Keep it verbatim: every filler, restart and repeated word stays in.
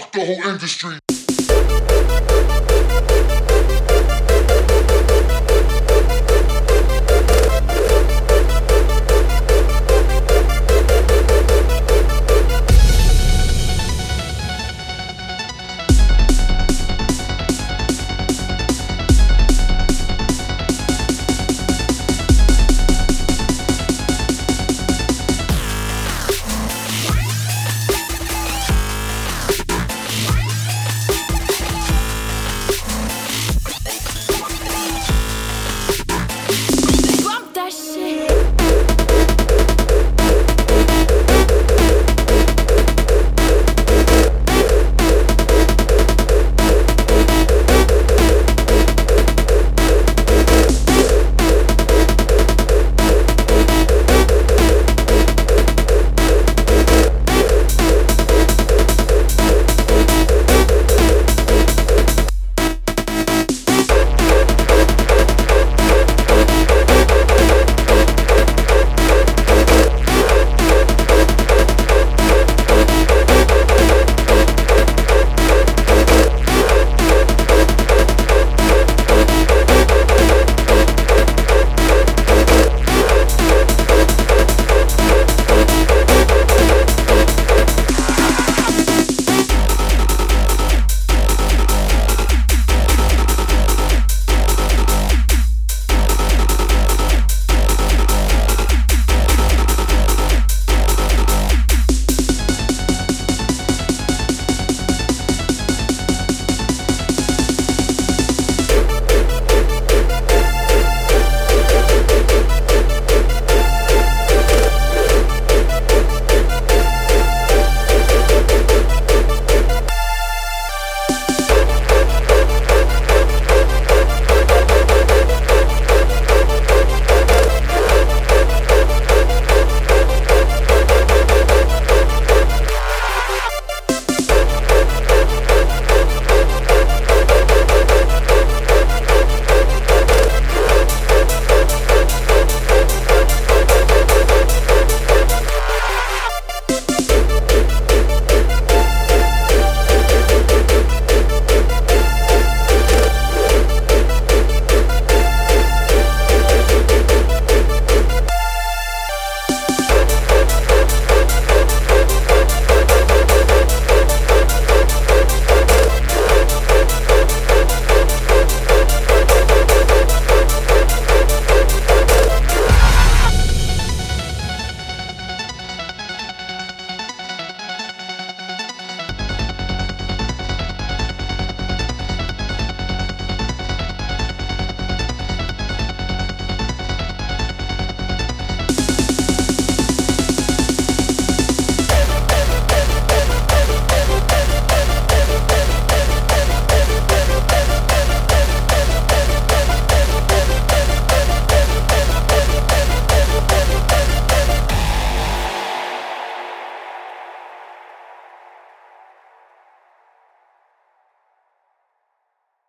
Fuck the whole industry.